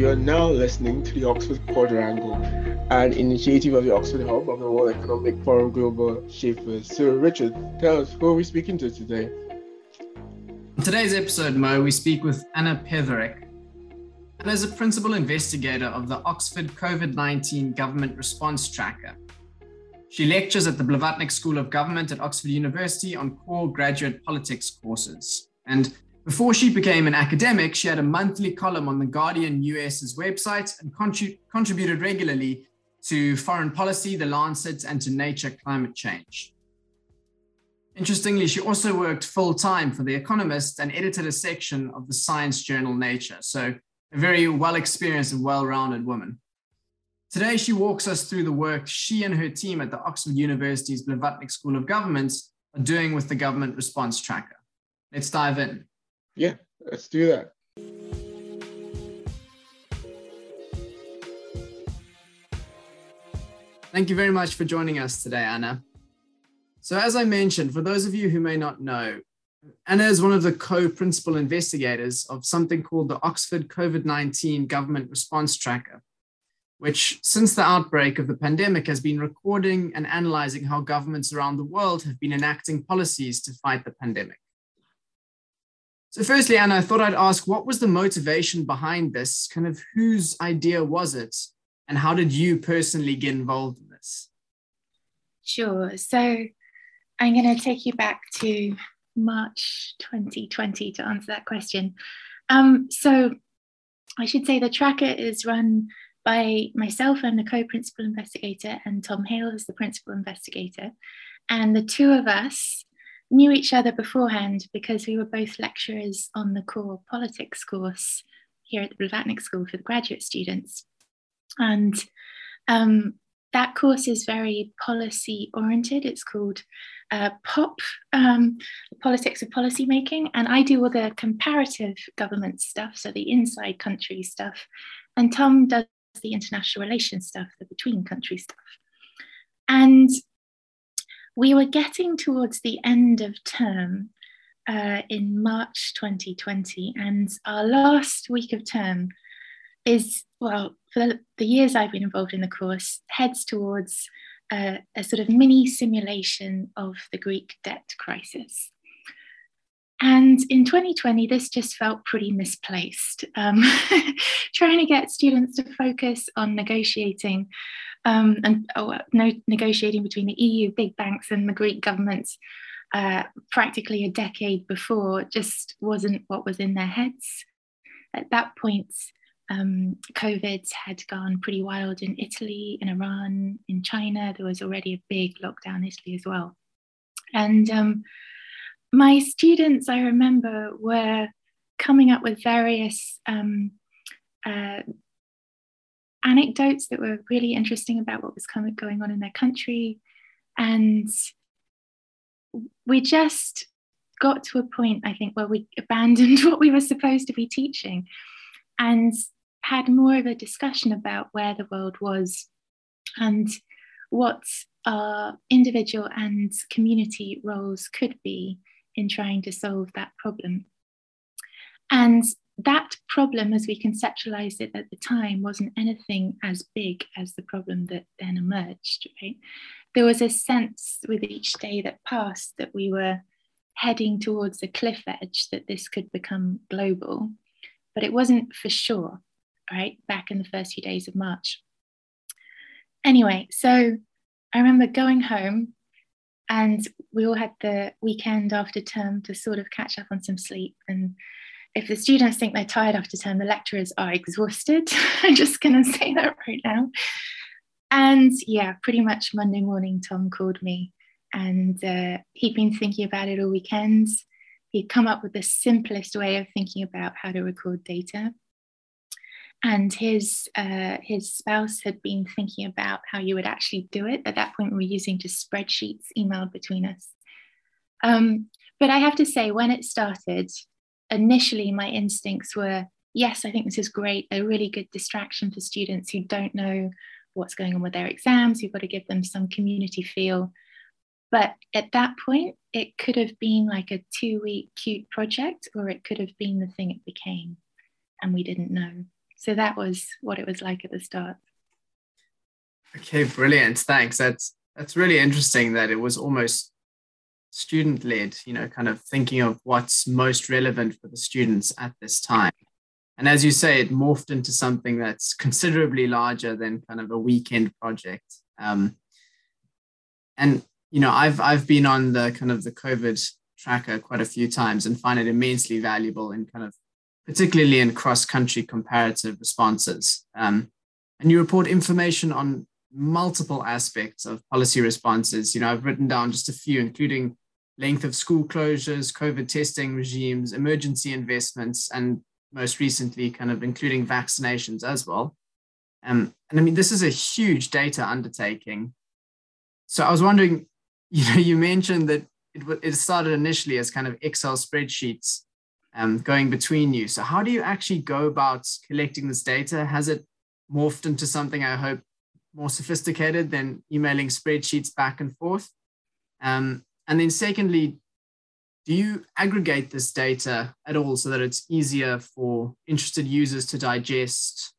You're now listening to the Oxford Quadrangle, an initiative of the Oxford Hub of the World Economic Forum Global Shapers. So Richard, tell us, who are we speaking to today? In today's episode, Mo, we speak with Anna Petherick. Anna's a principal investigator of the Oxford COVID-19 Government Response Tracker. She lectures at the Blavatnik School of Government at Oxford University on core graduate politics courses. And before she became an academic, she had a monthly column on The Guardian US's website and contributed regularly to Foreign Policy, The Lancet, and to Nature Climate Change. Interestingly, she also worked full-time for The Economist and edited a section of the science journal Nature, so a very well-experienced and well-rounded woman. Today, she walks us through the work she and her team at the Oxford University's Blavatnik School of Government are doing with the Government Response Tracker. Let's dive in. Yeah, let's do that. Thank you very much for joining us today, Anna. So as I mentioned, for those of you who may not know, Anna is one of the co-principal investigators of something called the Oxford COVID-19 Government Response Tracker, which since the outbreak of the pandemic has been recording and analyzing how governments around the world have been enacting policies to fight the pandemic. So firstly, Anna, I thought I'd ask, what was the motivation behind this? Kind of whose idea was it? And how did you personally get involved in this? Sure. So I'm going to take you back to March 2020 to answer that question. So I should say the tracker is run by myself. I'm the co-principal investigator, and Tom Hale is the principal investigator. And the two of us knew each other beforehand because we were both lecturers on the core politics course here at the Blavatnik School for the graduate students. And that course is very policy oriented. It's called POP, Politics of Policymaking. And I do all the comparative government stuff, so the inside country stuff. And Tom does the international relations stuff, the between country stuff. And we were getting towards the end of term in March 2020, and our last week of term is, well, for the years I've been involved in the course, heads towards a sort of mini simulation of the Greek debt crisis. And in 2020, this just felt pretty misplaced, trying to get students to focus on negotiating negotiating between the EU big banks and the Greek governments practically a decade before just wasn't what was in their heads. At that point, COVID had gone pretty wild in Italy, in Iran, in China. There was already a big lockdown in Italy as well. And my students, I remember, were coming up with various anecdotes that were really interesting about what was going on in their country. And we just got to a point, I think, where we abandoned what we were supposed to be teaching and had more of a discussion about where the world was and what our individual and community roles could be in trying to solve that problem. And that problem, as we conceptualized it at the time, wasn't anything as big as the problem that then emerged, right? There was a sense with each day that passed that we were heading towards a cliff edge, that this could become global, but it wasn't for sure, right? Back in the first few days of March. Anyway, so I remember going home and we all had the weekend after term to sort of catch up on some sleep. And if the students think they're tired after term, the lecturers are exhausted. I'm just going to say that right now. And yeah, pretty much Monday morning, Tom called me and he'd been thinking about it all weekend. He'd come up with the simplest way of thinking about how to record data. And his spouse had been thinking about how you would actually do it. At that point, we were using just spreadsheets emailed between us. But I have to say, when it started, initially my instincts were, yes, I think this is great, a really good distraction for students who don't know what's going on with their exams. You've got to give them some community feel. But at that point, it could have been like a 2-week cute project, or it could have been the thing it became, and we didn't know. So that was what it was like at the start. Okay, brilliant. Thanks. That's really interesting that it was almost student-led, you know, kind of thinking of what's most relevant for the students at this time. And as you say, it morphed into something that's considerably larger than kind of a weekend project. And, you know, I've been on the kind of the COVID tracker quite a few times and find it immensely valuable in kind of, particularly in cross-country comparative responses. And you report information on multiple aspects of policy responses. You know, I've written down just a few, including length of school closures, COVID testing regimes, emergency investments, and most recently kind of including vaccinations as well. And I mean, this is a huge data undertaking. So I was wondering, you know, you mentioned that it started initially as kind of Excel spreadsheets going between you. So how do you actually go about collecting this data? Has it morphed into something, I hope, more sophisticated than emailing spreadsheets back and forth? And then secondly, do you aggregate this data at all so that it's easier for interested users to digest?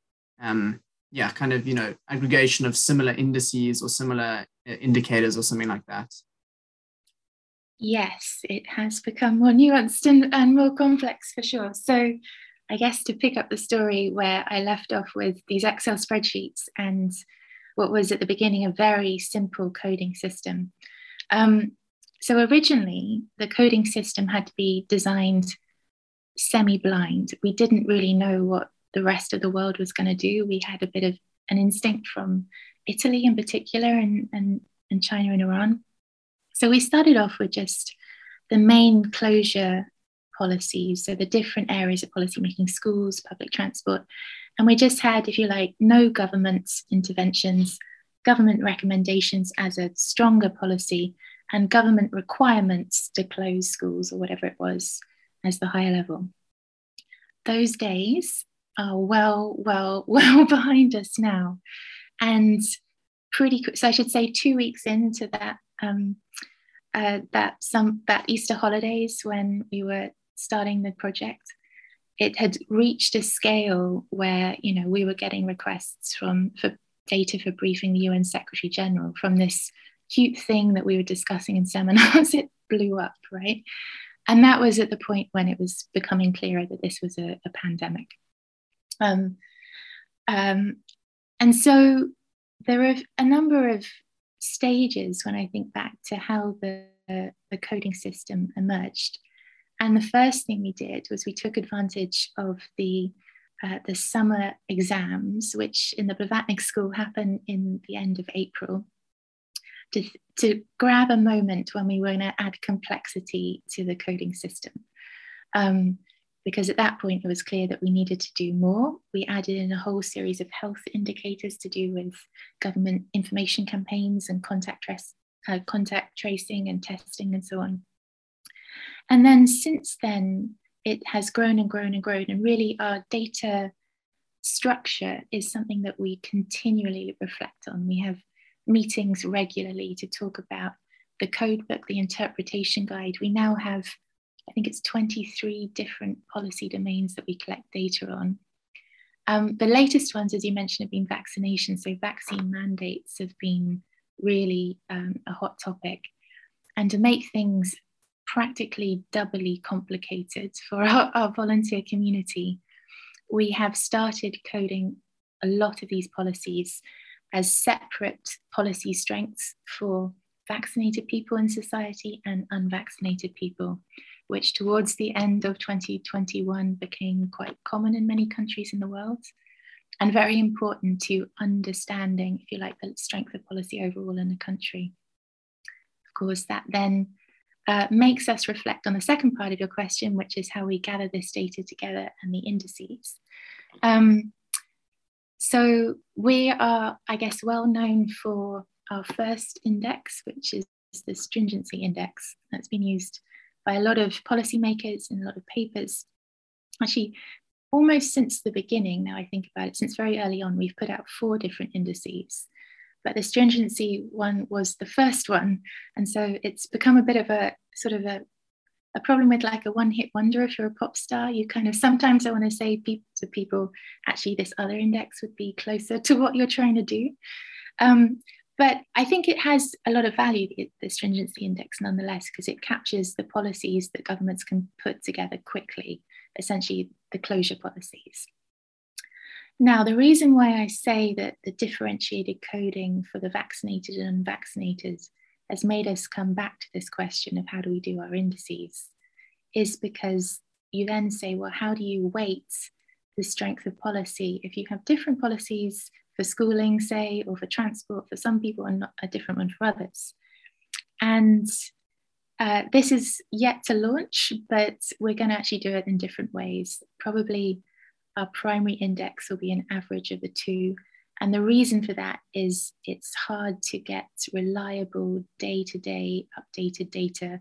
Yeah, kind of, you know, aggregation of similar indices or similar indicators or something like that. Yes, it has become more nuanced and more complex for sure. So I guess to pick up the story where I left off with these Excel spreadsheets and what was at the beginning a very simple coding system. So originally, the coding system had to be designed semi-blind. We didn't really know what the rest of the world was going to do. We had a bit of an instinct from Italy in particular and China and Iran. So we started off with just the main closure policies, so the different areas of policy making, schools, public transport. And we just had, if you like, no government interventions, government recommendations as a stronger policy, and government requirements to close schools or whatever it was as the higher level. Those days are well behind us now. And pretty quick, so I should say 2 weeks into that, that Easter holidays when we were starting the project, it had reached a scale where, you know, we were getting requests for data for briefing the UN Secretary General from this cute thing that we were discussing in seminars. It blew up, right? And that was at the point when it was becoming clearer that this was a pandemic. And so there are a number of stages when I think back to how the coding system emerged. And the first thing we did was we took advantage of the summer exams, which in the Blavatnik School happen in the end of April, to grab a moment when we were going to add complexity to the coding system. Because at that point, it was clear that we needed to do more. We added in a whole series of health indicators to do with government information campaigns and contact tracing and testing and so on. And then since then, it has grown and grown and grown. And really, our data structure is something that we continually reflect on. We have meetings regularly to talk about the code book, the interpretation guide. We now have, I think it's 23 different policy domains that we collect data on. The latest ones, as you mentioned, have been vaccinations. So vaccine mandates have been really a hot topic. And to make things practically doubly complicated for our volunteer community, we have started coding a lot of these policies as separate policy strengths for vaccinated people in society and unvaccinated people, which towards the end of 2021 became quite common in many countries in the world and very important to understanding, if you like, the strength of policy overall in the country. Of course, that then makes us reflect on the second part of your question, which is how we gather this data together and the indices. So we are, I guess, well known for our first index, which is the stringency index that's been used by a lot of policymakers and a lot of papers. Actually, almost since the beginning, now I think about it, since very early on, we've put out 4 different indices, but the stringency one was the first one. And so it's become a bit of a sort of a problem with like a one-hit wonder if you're a pop star. You kind of, sometimes I want to say people, to people, actually this other index would be closer to what you're trying to do. But I think it has a lot of value, the stringency index, nonetheless, because it captures the policies that governments can put together quickly, essentially the closure policies. Now, the reason why I say that the differentiated coding for the vaccinated and unvaccinated has made us come back to this question of how do we do our indices is because you then say, well, how do you weight the strength of policy if you have different policies for schooling, say, or for transport for some people and not a different one for others? And this is yet to launch, but we're going to actually do it in different ways. Probably our primary index will be an average of the two. And the reason for that is it's hard to get reliable day-to-day updated data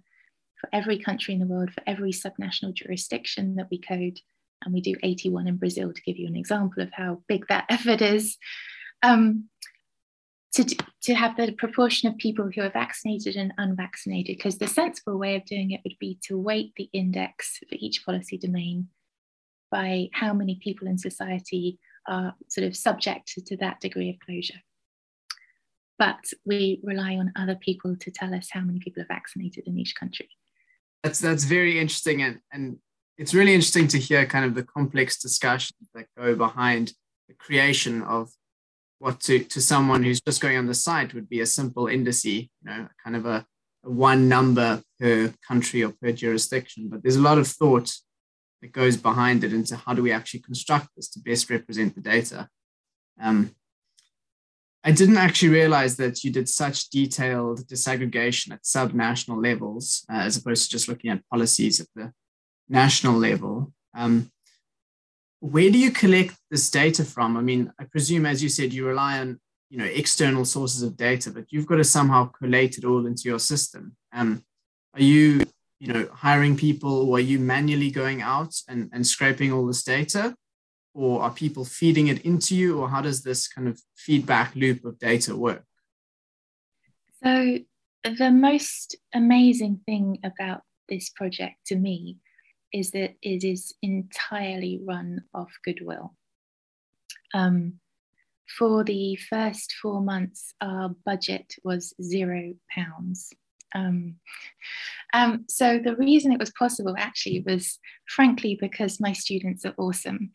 for every country in the world, for every subnational jurisdiction that we code. And we do 81 in Brazil, to give you an example of how big that effort is. To have the proportion of people who are vaccinated and unvaccinated, because the sensible way of doing it would be to weight the index for each policy domain by how many people in society are sort of subjected to that degree of closure. But we rely on other people to tell us how many people are vaccinated in each country. That's very interesting, and it's really interesting to hear kind of the complex discussions that go behind the creation of what to someone who's just going on the site would be a simple indice, you know, kind of a one number per country or per jurisdiction. But there's a lot of thought that goes behind it into how do we actually construct this to best represent the data. I didn't actually realize that you did such detailed disaggregation at subnational levels as opposed to just looking at policies at the national level. Where do you collect this data from? I mean, I presume, as you said, you rely on, you know, external sources of data, but you've got to somehow collate it all into your system. Are you, you know, hiring people, or are you manually going out and scraping all this data, or are people feeding it into you, or how does this kind of feedback loop of data work? So the most amazing thing about this project to me is that it is entirely run off goodwill. For the first 4 months, our budget was £0. So the reason it was possible actually was frankly because my students are awesome.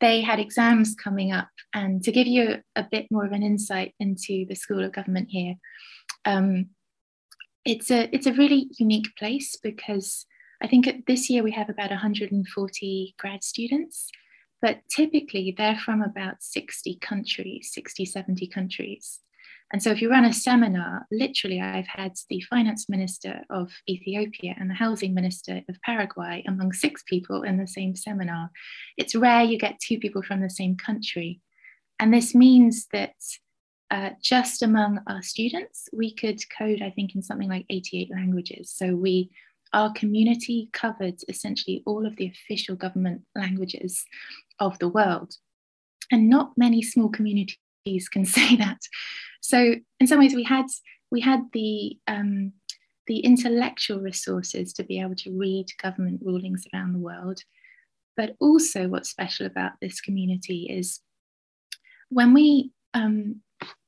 They had exams coming up, and to give you a bit more of an insight into the School of Government here, it's a really unique place because I think this year we have about 140 grad students, but typically they're from about 60 countries, 60, 70 countries. And so if you run a seminar, literally I've had the finance minister of Ethiopia and the housing minister of Paraguay among 6 people in the same seminar. It's rare you get 2 people from the same country. And this means that just among our students, we could code, I think, in something like 88 languages. So our community covered essentially all of the official government languages of the world. And not many small communities can say that. So in some ways we had the intellectual resources to be able to read government rulings around the world. But also what's special about this community is when we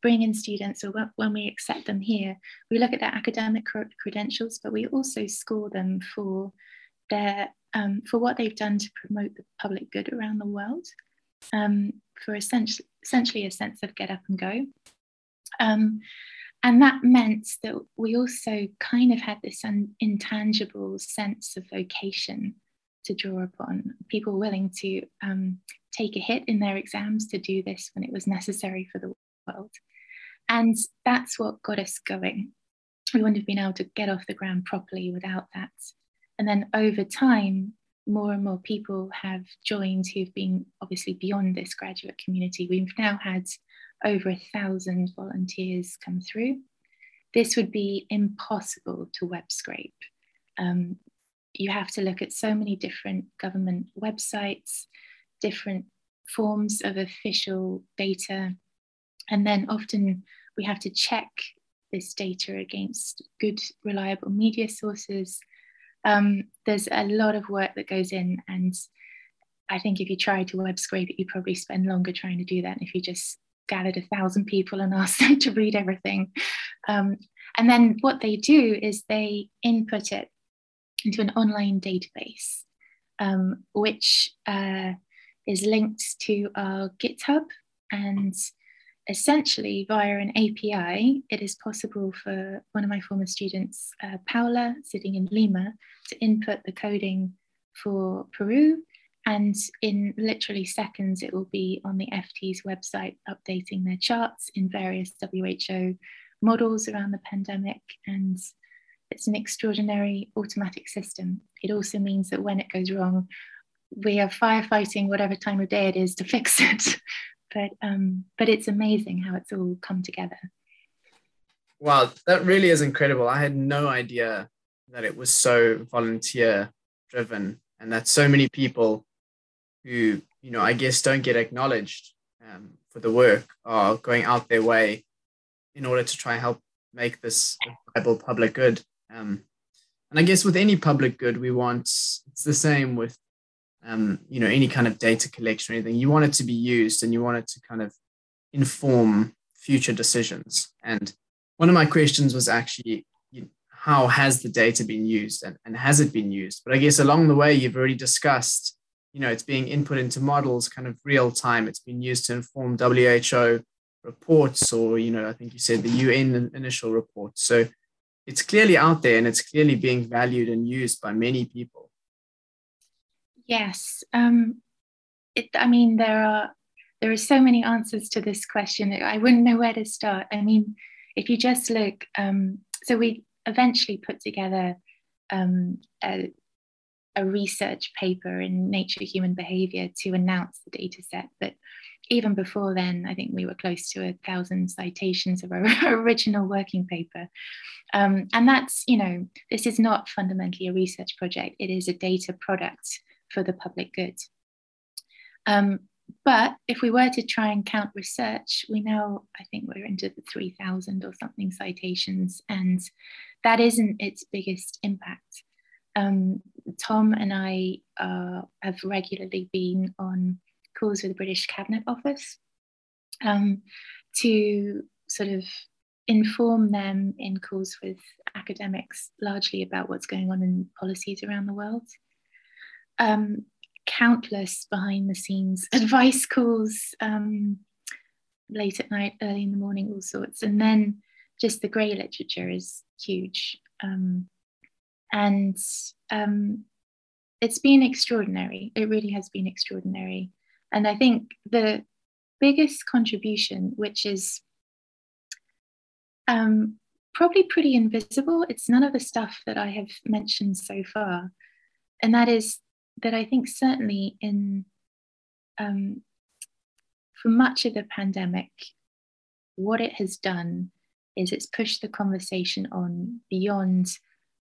bring in students, or when we accept them here, we look at their academic credentials, but we also score them for their for what they've done to promote the public good around the world, for essentially a sense of get up and go. And that meant that we also kind of had this intangible sense of vocation to draw upon, people willing to take a hit in their exams to do this when it was necessary for the world. And that's what got us going. We wouldn't have been able to get off the ground properly without that. And then over time, more and more people have joined who've been obviously beyond this graduate community. We've now had over 1,000 volunteers come through. This would be impossible to web scrape. You have to look at so many different government websites, different forms of official data. And then often we have to check this data against good, reliable media sources. There's a lot of work that goes in, and I think if you try to web scrape it, you probably spend longer trying to do that. And if you just gathered 1,000 people and asked them to read everything. And then what they do is they input it into an online database, which is linked to our GitHub. And essentially via an API, it is possible for one of my former students, Paola, sitting in Lima, to input the coding for Peru. And in literally seconds, it will be on the FT's website, updating their charts in various WHO models around the pandemic. And it's an extraordinary automatic system. It also means that when it goes wrong, we are firefighting whatever time of day it is to fix it. But it's amazing how it's all come together. Wow, that really is incredible. I had no idea that it was so volunteer driven and that so many people who, you know, I guess don't get acknowledged for the work are going out their way in order to try and help make this viable public good. And I guess with any public good, we want, it's the same with, you know, any kind of data collection or anything, you want it to be used and you want it to kind of inform future decisions. And one of my questions was actually, you know, how has the data been used and has it been used? But I guess along the way, you've already discussed, you know, it's being input into models kind of real time. It's been used to inform WHO reports or, you know, I think you said the UN initial report. So it's clearly out there and it's clearly being valued and used by many people. Yes, I mean, there are so many answers to this question. I wouldn't know where to start. I mean, if you just look, so we eventually put together a research paper in Nature Human Behavior to announce the data set. But even before then, I think we were close to 1,000 citations of our original working paper. And that's, you know, this is not fundamentally a research project. It is a data product for the public good. But if we were to try and count research, we now, I think we're into the 3,000 or something citations, and that isn't its biggest impact. Tom and I have regularly been on calls with the British Cabinet Office to sort of inform them in calls with academics largely about what's going on in policies around the world. Countless behind the scenes advice calls, late at night, early in the morning, all sorts. And then just the grey literature is huge. It's been extraordinary. It really has been extraordinary. And I think the biggest contribution, which is probably pretty invisible, it's none of the stuff that I have mentioned so far. And that is that I think certainly in, for much of the pandemic, what it has done is it's pushed the conversation on beyond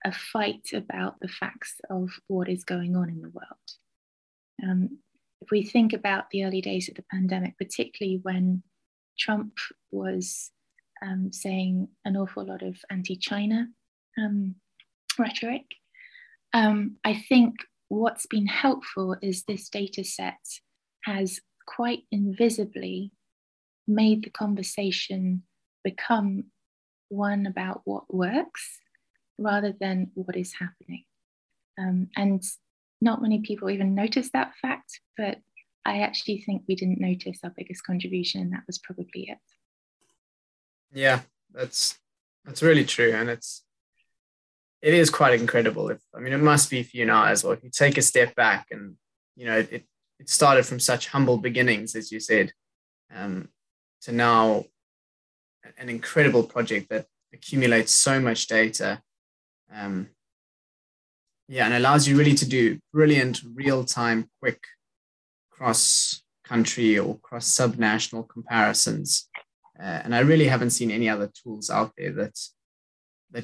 a fight about the facts of what is going on in the world. If we think about the early days of the pandemic, particularly when Trump was saying an awful lot of anti-China rhetoric, I think what's been helpful is this data set has quite invisibly made the conversation become one about what works rather than what is happening. And not many people even notice that fact, but I actually think we didn't notice our biggest contribution, and that was probably it. Yeah, that's really true. And it is quite incredible. I mean, it must be for you now as well. If you take a step back and, you know, it started from such humble beginnings, as you said, to now an incredible project that accumulates so much data. And allows you really to do brilliant real-time, quick cross-country or cross-sub-national comparisons. And I really haven't seen any other tools out there that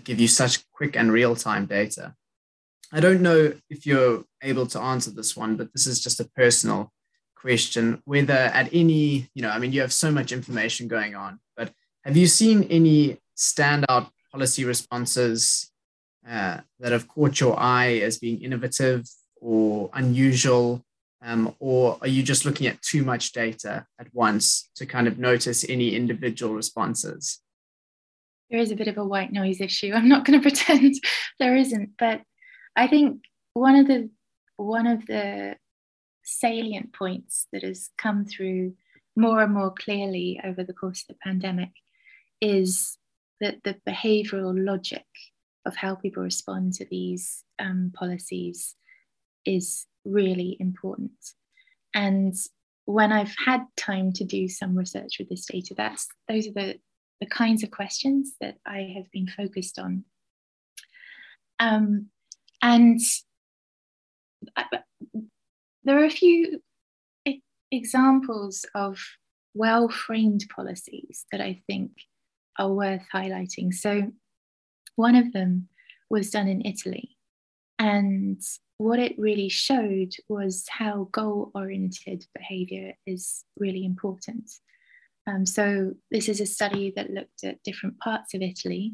give you such quick and real-time data. I don't know if you're able to answer this one, but this is just a personal question, whether at any, you know, I mean, you have so much information going on, but have you seen any standout policy responses that have caught your eye as being innovative or unusual Or are you just looking at too much data at once to kind of notice any individual responses? There is a bit of a white noise issue. I'm not going to pretend there isn't, but I think one of the salient points that has come through more and more clearly over the course of the pandemic is that the behavioural logic of how people respond to these policies is really important. And when I've had time to do some research with this data, those are the kinds of questions that I have been focused on. There are a few examples of well-framed policies that I think are worth highlighting. So one of them was done in Italy, and what it really showed was how goal-oriented behaviour is really important. So this is a study that looked at different parts of Italy,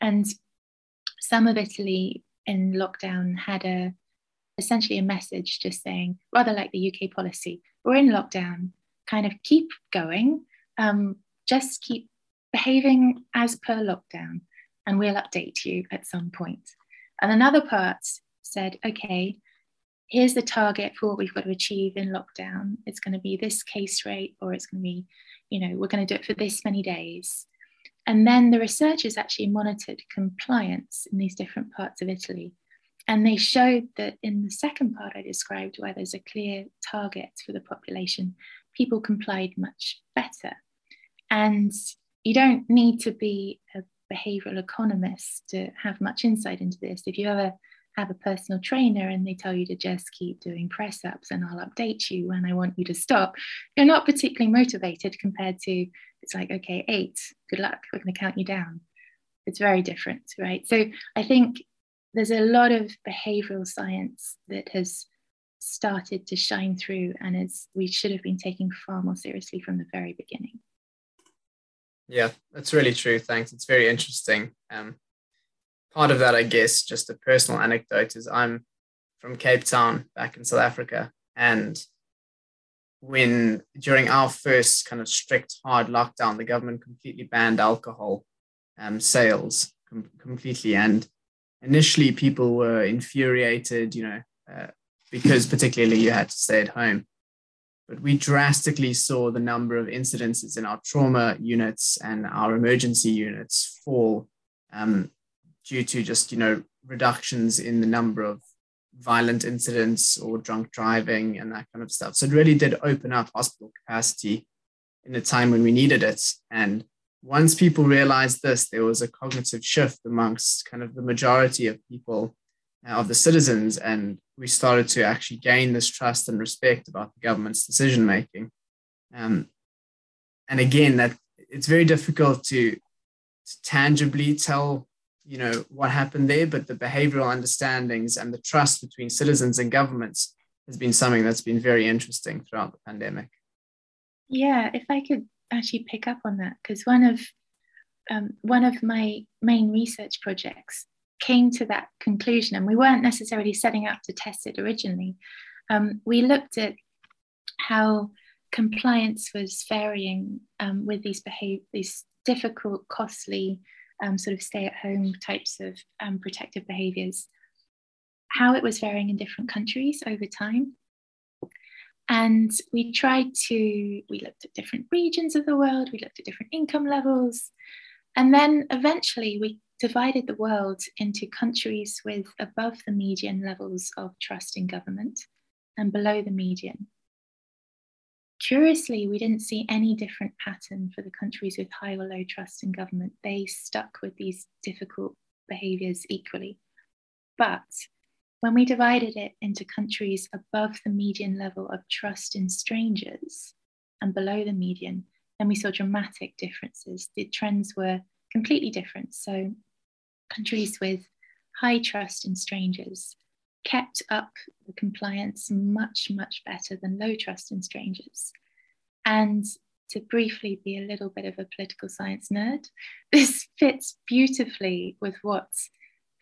and some of Italy in lockdown had essentially a message just saying, rather like the UK policy, we're in lockdown, kind of keep going, just keep behaving as per lockdown, and we'll update you at some point. And another part said, okay, here's the target for what we've got to achieve in lockdown. It's going to be this case rate, or it's going to be, we're going to do it for this many days. And then the researchers actually monitored compliance in these different parts of Italy. And they showed that in the second part I described, where there's a clear target for the population, people complied much better. And you don't need to be a behavioral economist to have much insight into this. If you ever have a personal trainer and they tell you to just keep doing press-ups and I'll update you when I want you to stop, you're not particularly motivated compared to, it's like, okay, 8, good luck, we're going to count you down. It's very different, right? So I think there's a lot of behavioral science that has started to shine through, and we should have been taking far more seriously from the very beginning. Yeah, that's really true. Thanks. It's very interesting. Part of that, I guess, just a personal anecdote is I'm from Cape Town back in South Africa. And during our first kind of strict, hard lockdown, the government completely banned alcohol sales completely. And initially, people were infuriated, because particularly you had to stay at home. But we drastically saw the number of incidences in our trauma units and our emergency units fall due to just, reductions in the number of violent incidents or drunk driving and that kind of stuff. So it really did open up hospital capacity in a time when we needed it. And once people realized this, there was a cognitive shift amongst kind of the majority of people, of the citizens, and we started to actually gain this trust and respect about the government's decision-making. And again, that it's very difficult to tangibly tell, what happened there, but the behavioral understandings and the trust between citizens and governments has been something that's been very interesting throughout the pandemic. Yeah, if I could actually pick up on that, because one of my main research projects came to that conclusion, and we weren't necessarily setting out to test it originally. We looked at how compliance was varying with these difficult, costly, sort of stay-at-home types of protective behaviours, how it was varying in different countries over time. And we looked at different regions of the world, we looked at different income levels, and then eventually we divided the world into countries with above the median levels of trust in government and below the median. Curiously, we didn't see any different pattern for the countries with high or low trust in government. They stuck with these difficult behaviours equally. But when we divided it into countries above the median level of trust in strangers and below the median, then we saw dramatic differences. The trends were completely different. So countries with high trust in strangers kept up the compliance much, much better than low trust in strangers. And to briefly be a little bit of a political science nerd, this fits beautifully with what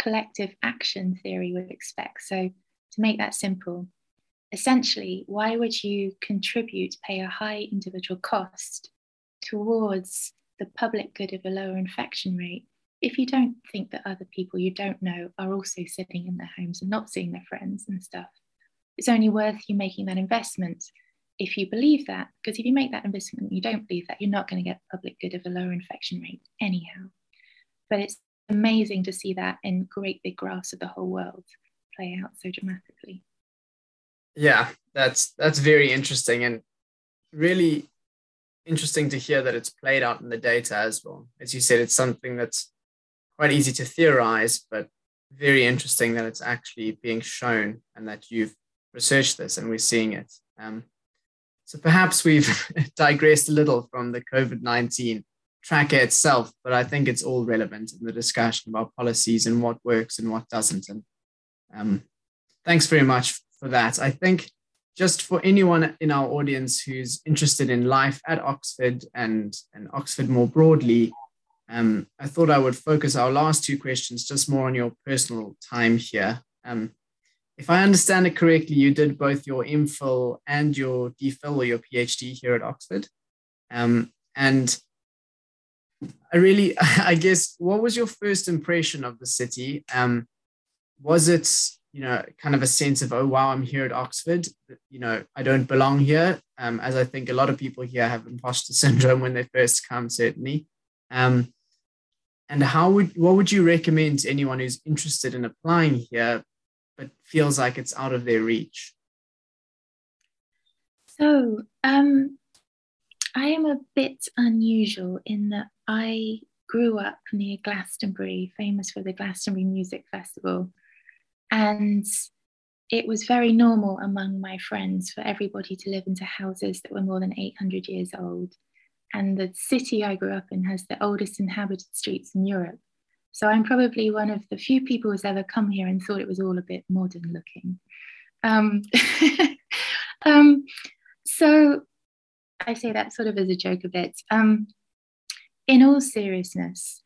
collective action theory would expect. So to make that simple, Essentially, why would you pay a high individual cost towards the public good of a lower infection rate if you don't think that other people you don't know are also sitting in their homes and not seeing their friends and stuff? It's only worth you making that investment if you believe that, because if you make that investment and you don't believe that, you're not going to get the public good of a lower infection rate anyhow. But it's amazing to see that in great big graphs of the whole world play out so dramatically. Yeah, that's very interesting, and really interesting to hear that it's played out in the data as well. As you said, it's something that's quite easy to theorize, but very interesting that it's actually being shown and that you've researched this and we're seeing it. So perhaps we've digressed a little from the COVID-19 tracker itself, but I think it's all relevant in the discussion about policies and what works and what doesn't. And thanks very much for that. I think just for anyone in our audience who's interested in life at Oxford and Oxford more broadly, I thought I would focus our last two questions just more on your personal time here. If I understand it correctly, you did both your MPhil and your DPhil or your PhD here at Oxford. And I really, what was your first impression of the city? Was it, kind of a sense of, oh, wow, I'm here at Oxford, I don't belong here, as I think a lot of people here have imposter syndrome when they first come, certainly. And what would you recommend to anyone who's interested in applying here but feels like it's out of their reach? So I am a bit unusual in that I grew up near Glastonbury, famous for the Glastonbury Music Festival. And it was very normal among my friends for everybody to live into houses that were more than 800 years old. And the city I grew up in has the oldest inhabited streets in Europe. So I'm probably one of the few people who's ever come here and thought it was all a bit modern looking. So I say that sort of as a joke a bit. In all seriousness,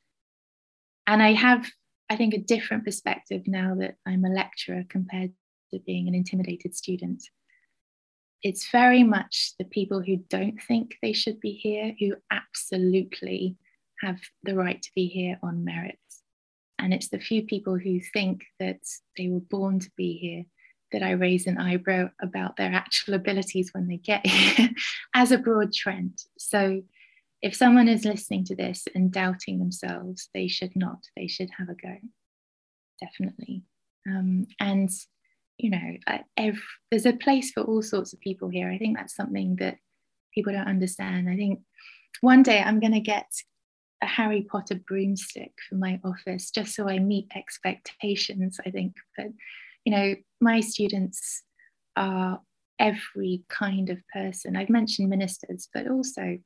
and I have, I think, a different perspective now that I'm a lecturer compared to being an intimidated student. It's very much the people who don't think they should be here who absolutely have the right to be here on merit. And it's the few people who think that they were born to be here that I raise an eyebrow about their actual abilities when they get here as a broad trend. So if someone is listening to this and doubting themselves, they should not. They should have a go, definitely. And there's a place for all sorts of people here. I think that's something that people don't understand. I think one day I'm going to get a Harry Potter broomstick for my office just so I meet expectations, I think. But, my students are every kind of person. I've mentioned ministers, but also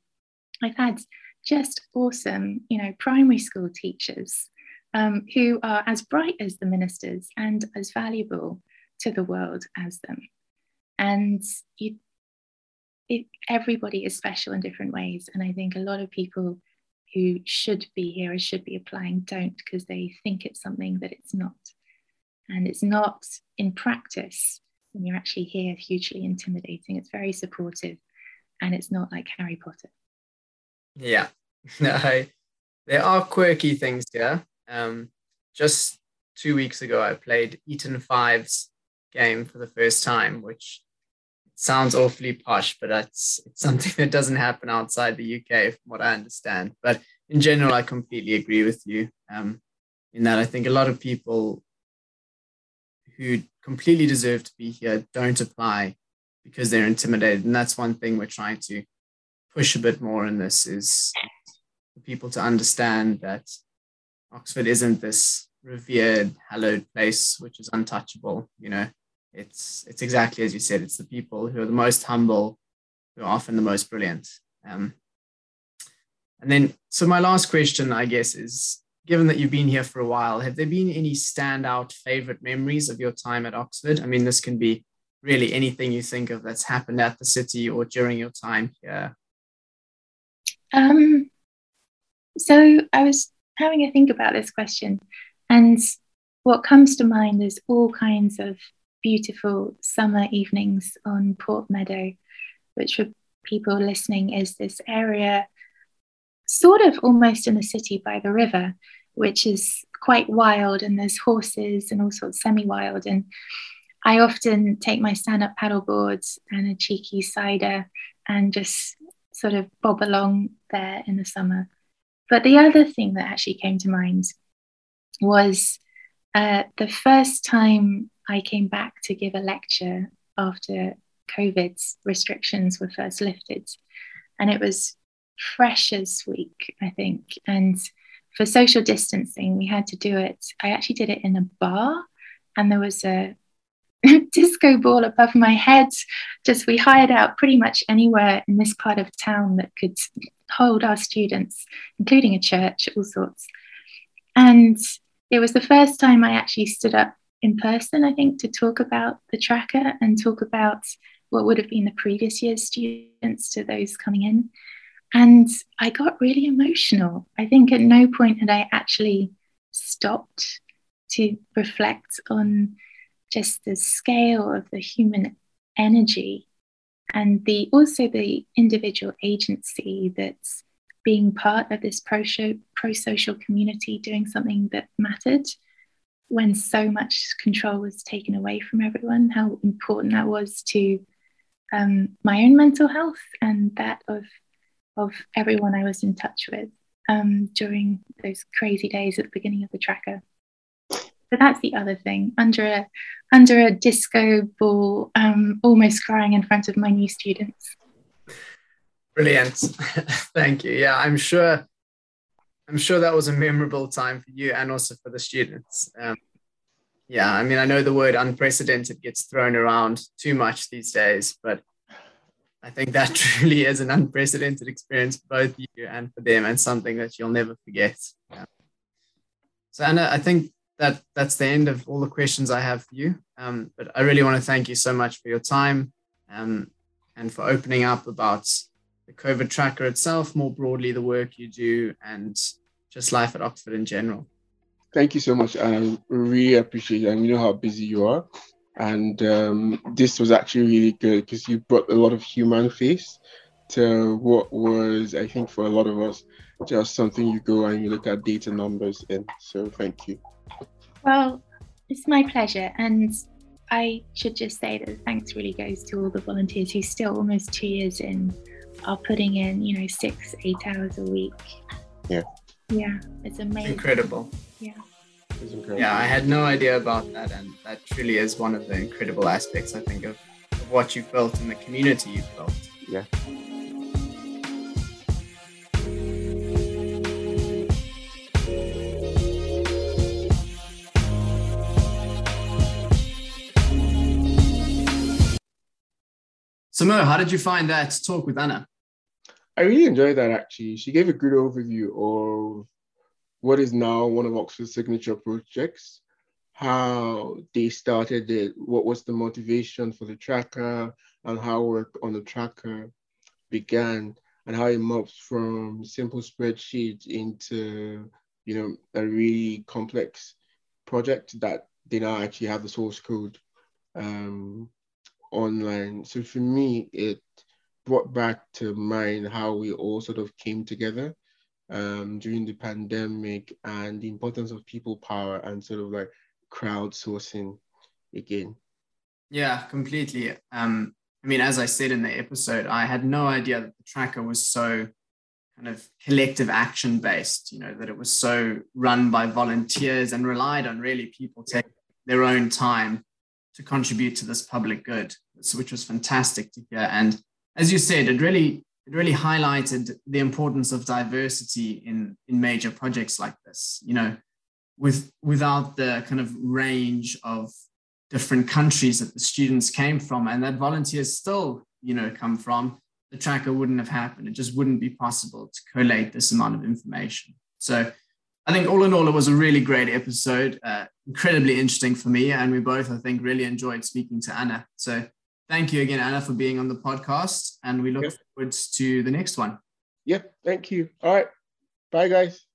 I've had just awesome, primary school teachers who are as bright as the ministers and as valuable to the world as them. And everybody is special in different ways. And I think a lot of people who should be here or should be applying don't, because they think it's something that it's not. And it's not in practice when you're actually here hugely intimidating. It's very supportive and it's not like Harry Potter. Yeah, no, there are quirky things here. Just 2 weeks ago, I played Eton Fives game for the first time, which sounds awfully posh, but it's something that doesn't happen outside the UK from what I understand. But in general, I completely agree with you in that I think a lot of people who completely deserve to be here don't apply because they're intimidated. And that's one thing we're trying to push a bit more in this, is for people to understand that Oxford isn't this revered, hallowed place which is untouchable. It's exactly as you said, it's the people who are the most humble who are often the most brilliant. And then, so my last question, I guess, is, given that you've been here for a while, have there been any standout favorite memories of your time at Oxford? I mean, this can be really anything you think of that's happened at the city or during your time here. So I was having a think about this question, and what comes to mind is all kinds of beautiful summer evenings on Port Meadow, which for people listening is this area sort of almost in the city by the river, which is quite wild, and there's horses and all sorts, semi-wild. And I often take my stand-up paddle boards and a cheeky cider and just sort of bob along there in the summer. But the other thing that actually came to mind was the first time I came back to give a lecture after COVID's restrictions were first lifted. And it was Freshers Week, I think. And for social distancing, we had to do it. I actually did it in a bar, and there was a disco ball above my head. Just, we hired out pretty much anywhere in this part of town that could hold our students, including a church, all sorts. And it was the first time I actually stood up in person, I think, to talk about the tracker and talk about what would have been the previous year's students to those coming in. And I got really emotional. I think at no point had I actually stopped to reflect on just the scale of the human energy and also the individual agency that's being part of this pro-social community, doing something that mattered when so much control was taken away from everyone, how important that was to my own mental health and that of everyone I was in touch with during those crazy days at the beginning of the tracker. So that's the other thing, under a disco ball, almost crying in front of my new students. Brilliant. Thank you. Yeah, I'm sure that was a memorable time for you and also for the students. Yeah, I mean, I know the word unprecedented gets thrown around too much these days, but I think that truly is an unprecedented experience for both you and for them, and something that you'll never forget. Yeah. So Anna, I think that's the end of all the questions I have for you. But I really want to thank you so much for your time and for opening up about the COVID tracker itself, more broadly the work you do, and just life at Oxford in general. Thank you so much. I really appreciate it. And you know how busy you are. And this was actually really good because you brought a lot of human face to what was, I think, for a lot of us, just something you go and you look at data numbers in. So thank you. Well, it's my pleasure. And I should just say that thanks really goes to all the volunteers who still, almost 2 years in, are putting in, 6-8 hours a week. Yeah. Yeah, it's amazing. Incredible. Yeah. Yeah, I had no idea about that, and that truly is one of the incredible aspects, I think, of what you've built and the community you've built. Yeah. So Mo, how did you find that talk with Anna? I really enjoyed that, actually. She gave a good overview of what is now one of Oxford's signature projects, how they started it, what was the motivation for the tracker, and how work on the tracker began, and how it morphed from simple spreadsheets into, a really complex project that they now actually have the source code online. So for me, it brought back to mind how we all sort of came together during the pandemic, and the importance of people power and sort of like crowdsourcing again. Yeah, completely. I mean, as I said in the episode, I had no idea that the tracker was so kind of collective action based, that it was so run by volunteers and relied on really people taking their own time to contribute to this public good, which was fantastic to hear. And as you said, it really highlighted the importance of diversity in major projects like this, without the kind of range of different countries that the students came from and that volunteers still, come from, the tracker wouldn't have happened. It just wouldn't be possible to collate this amount of information. So I think all in all, it was a really great episode, incredibly interesting for me. And we both, I think, really enjoyed speaking to Anna. So thank you again, Anna, for being on the podcast, and we look forward to the next one. Yeah, thank you. All right. Bye, guys.